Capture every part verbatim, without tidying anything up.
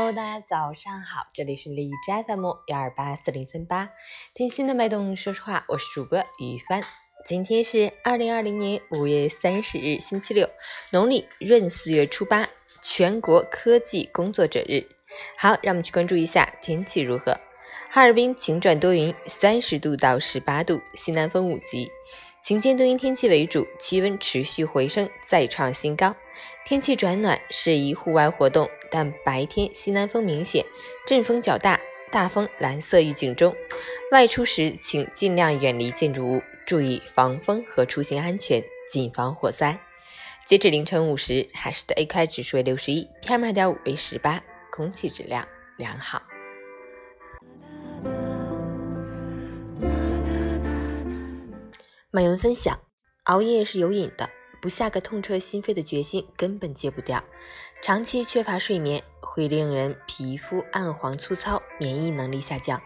Hello， 大家早上好，这里是李斋 F M 一二八四零三八，听心的脉动，说实话，我是主播于帆。今天是二零二零年五月三十日，星期六，农历闰四月初八，全国科技工作者日。好，让我们去关注一下天气如何。哈尔滨晴转多云，三十度到十八度，西南风五级。晴间多云天气为主，气温持续回升，再创新高。天气转暖，适宜户外活动，但白天西南风明显，阵风较大，大风蓝色预警中。外出时请尽量远离建筑物，注意防风和出行安全，谨防火灾。截止凌晨五时，海市的 A Q I 指数为 六十一， P M 二点五 为十八，空气质量良好。美文分享：熬夜是有瘾的，不下个痛彻心扉的决心根本戒不掉。长期缺乏睡眠会令人皮肤暗黄粗糙，免疫能力下降，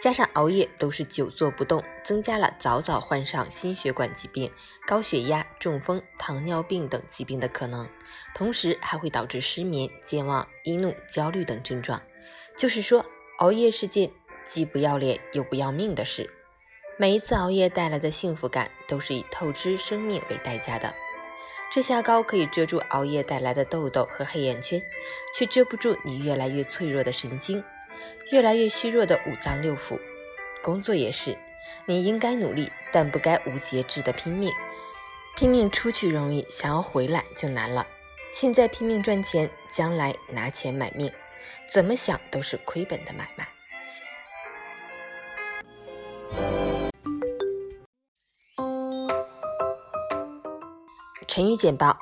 加上熬夜都是久坐不动，增加了早早患上心血管疾病、高血压、中风、糖尿病等疾病的可能，同时还会导致失眠、健忘、易怒、焦虑等症状。就是说，熬夜是件既不要脸又不要命的事。每一次熬夜带来的幸福感都是以透支生命为代价的。遮瑕膏可以遮住熬夜带来的痘痘和黑眼圈，却遮不住你越来越脆弱的神经，越来越虚弱的五脏六腑。工作也是，你应该努力，但不该无节制的拼命。拼命出去容易，想要回来就难了。现在拼命赚钱，将来拿钱买命，怎么想都是亏本的买卖。晨语简报：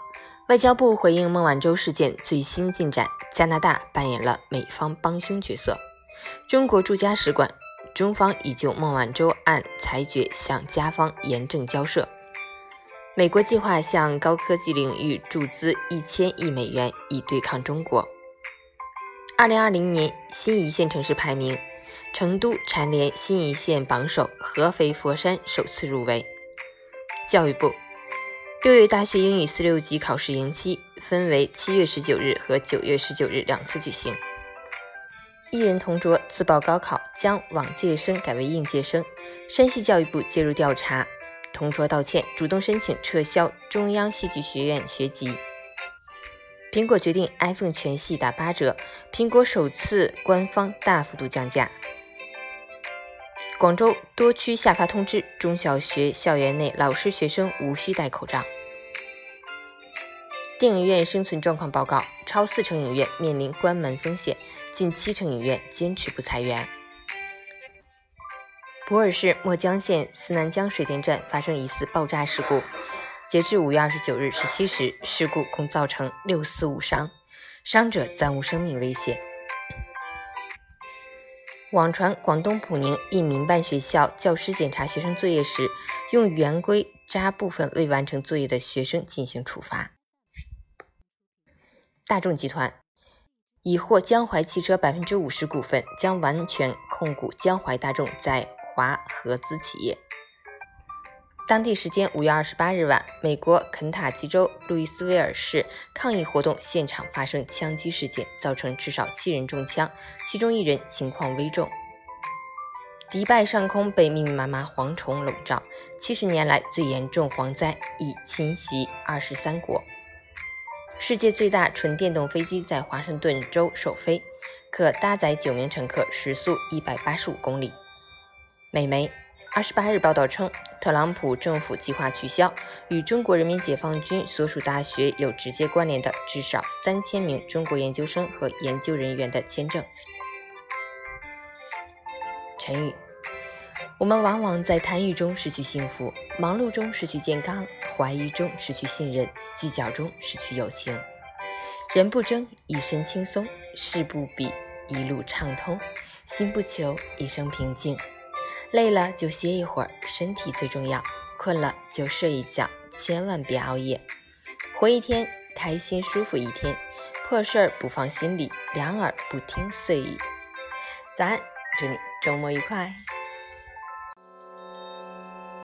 外交部回应孟晚舟事件最新进展，加拿大扮演了美方帮凶角色。中国驻加使馆：中方已就孟晚舟案裁决向加方严正交涉。美国计划向高科技领域注资一千亿美元以对抗中国。二零二零年新一线城市排名，成都蝉联新一线榜首，合肥、佛山首次入围。教育部。六月大学英语四六级考试延期，分为七月十九日和九月十九日两次举行。一人同桌自曝高考将往届生改为应届生，山西教育部介入调查，同桌道歉，主动申请撤销中央戏剧学院学籍。苹果决定 iPhone 全系打八折，苹果首次官方大幅度降价。广州多区下发通知，中小学校园内老师学生无需戴口罩。电影院生存状况报告：超四成影院面临关门风险，近七成影院坚持不裁员。普洱市墨江县思南江水电站发生疑似爆炸事故，截至五月二十九日十七时，事故共造成六死五伤，伤者暂无生命危险。网传广东普宁一民办学校教师检查学生作业时，用圆规扎部分未完成作业的学生进行处罚。大众集团已获江淮汽车 百分之五十 股份，将完全控股江淮大众在华合资企业。当地时间五月二十八日晚，美国肯塔基州路易斯维尔市抗议活动现场发生枪击事件，造成至少七人中枪，其中一人情况危重。迪拜上空被密密麻麻蝗虫笼罩，七十年来最严重蝗灾已侵袭二十三国。世界最大纯电动飞机在华盛顿州首飞，可搭载九名乘客，时速一百八十五公里。美媒二十八日报道称，特朗普政府计划取消与中国人民解放军所属大学有直接关联的至少三千名中国研究生和研究人员的签证。陈宇：我们往往在贪欲中失去幸福，忙碌中失去健康，怀疑中失去信任，计较中失去友情。人不争，一身轻松；事不比，一路畅通；心不求，一生平静。累了就歇一会儿，身体最重要；困了就睡一觉，千万别熬夜。活一天，开心舒服一天，破事儿不放心里，两耳不听碎语。早安，祝你周末愉快。